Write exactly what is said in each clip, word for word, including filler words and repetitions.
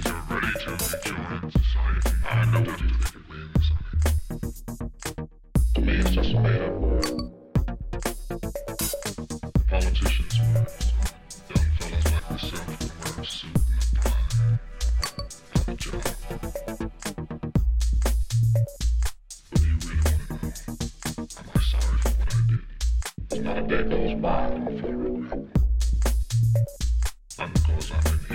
kids are ready to rejoin society. I know what you think it means. To me, it's just a made-up word. Politicians' words. Young fellas like myself who wear a suit and apply. Have a job. But do you really want to know? Am I sorry for what I did? It's not a day goes by that I feel regret. Not because I've been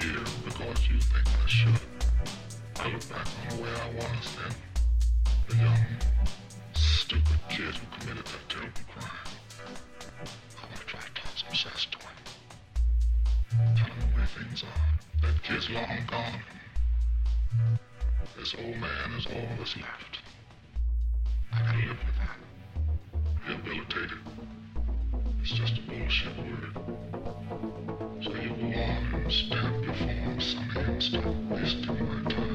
here, because you think I should. I look back on the way I was then. A young, stupid kid who wanted to tell me why. I want to try to talk some sense to him. I don't know anything's on. That kid's long gone. This old man is old as life. I can't live with that. Rehabilitate him. It's just a bullshit word. So you want him, stamp your form, sign him, stop wasting my time. Because to tell you the truth, I don't give a shit. Politicians' words. Young fellas like myself who wear a suit and apply. Have a job. But do you really want to know? Am I sorry for what I did? There's not a day goes by I don't feel regret. Not because I'm in here, because you think I should. I look back on the way I was then. The young, stupid kid who committed that terrible crime. Says to him. Tell him where things are. That kid's long gone. This old man is all that's left. I gotta live with that. Rehabilitate it. It's just a bullshit word. So you go on and stamp your form, son, and stop wasting my time.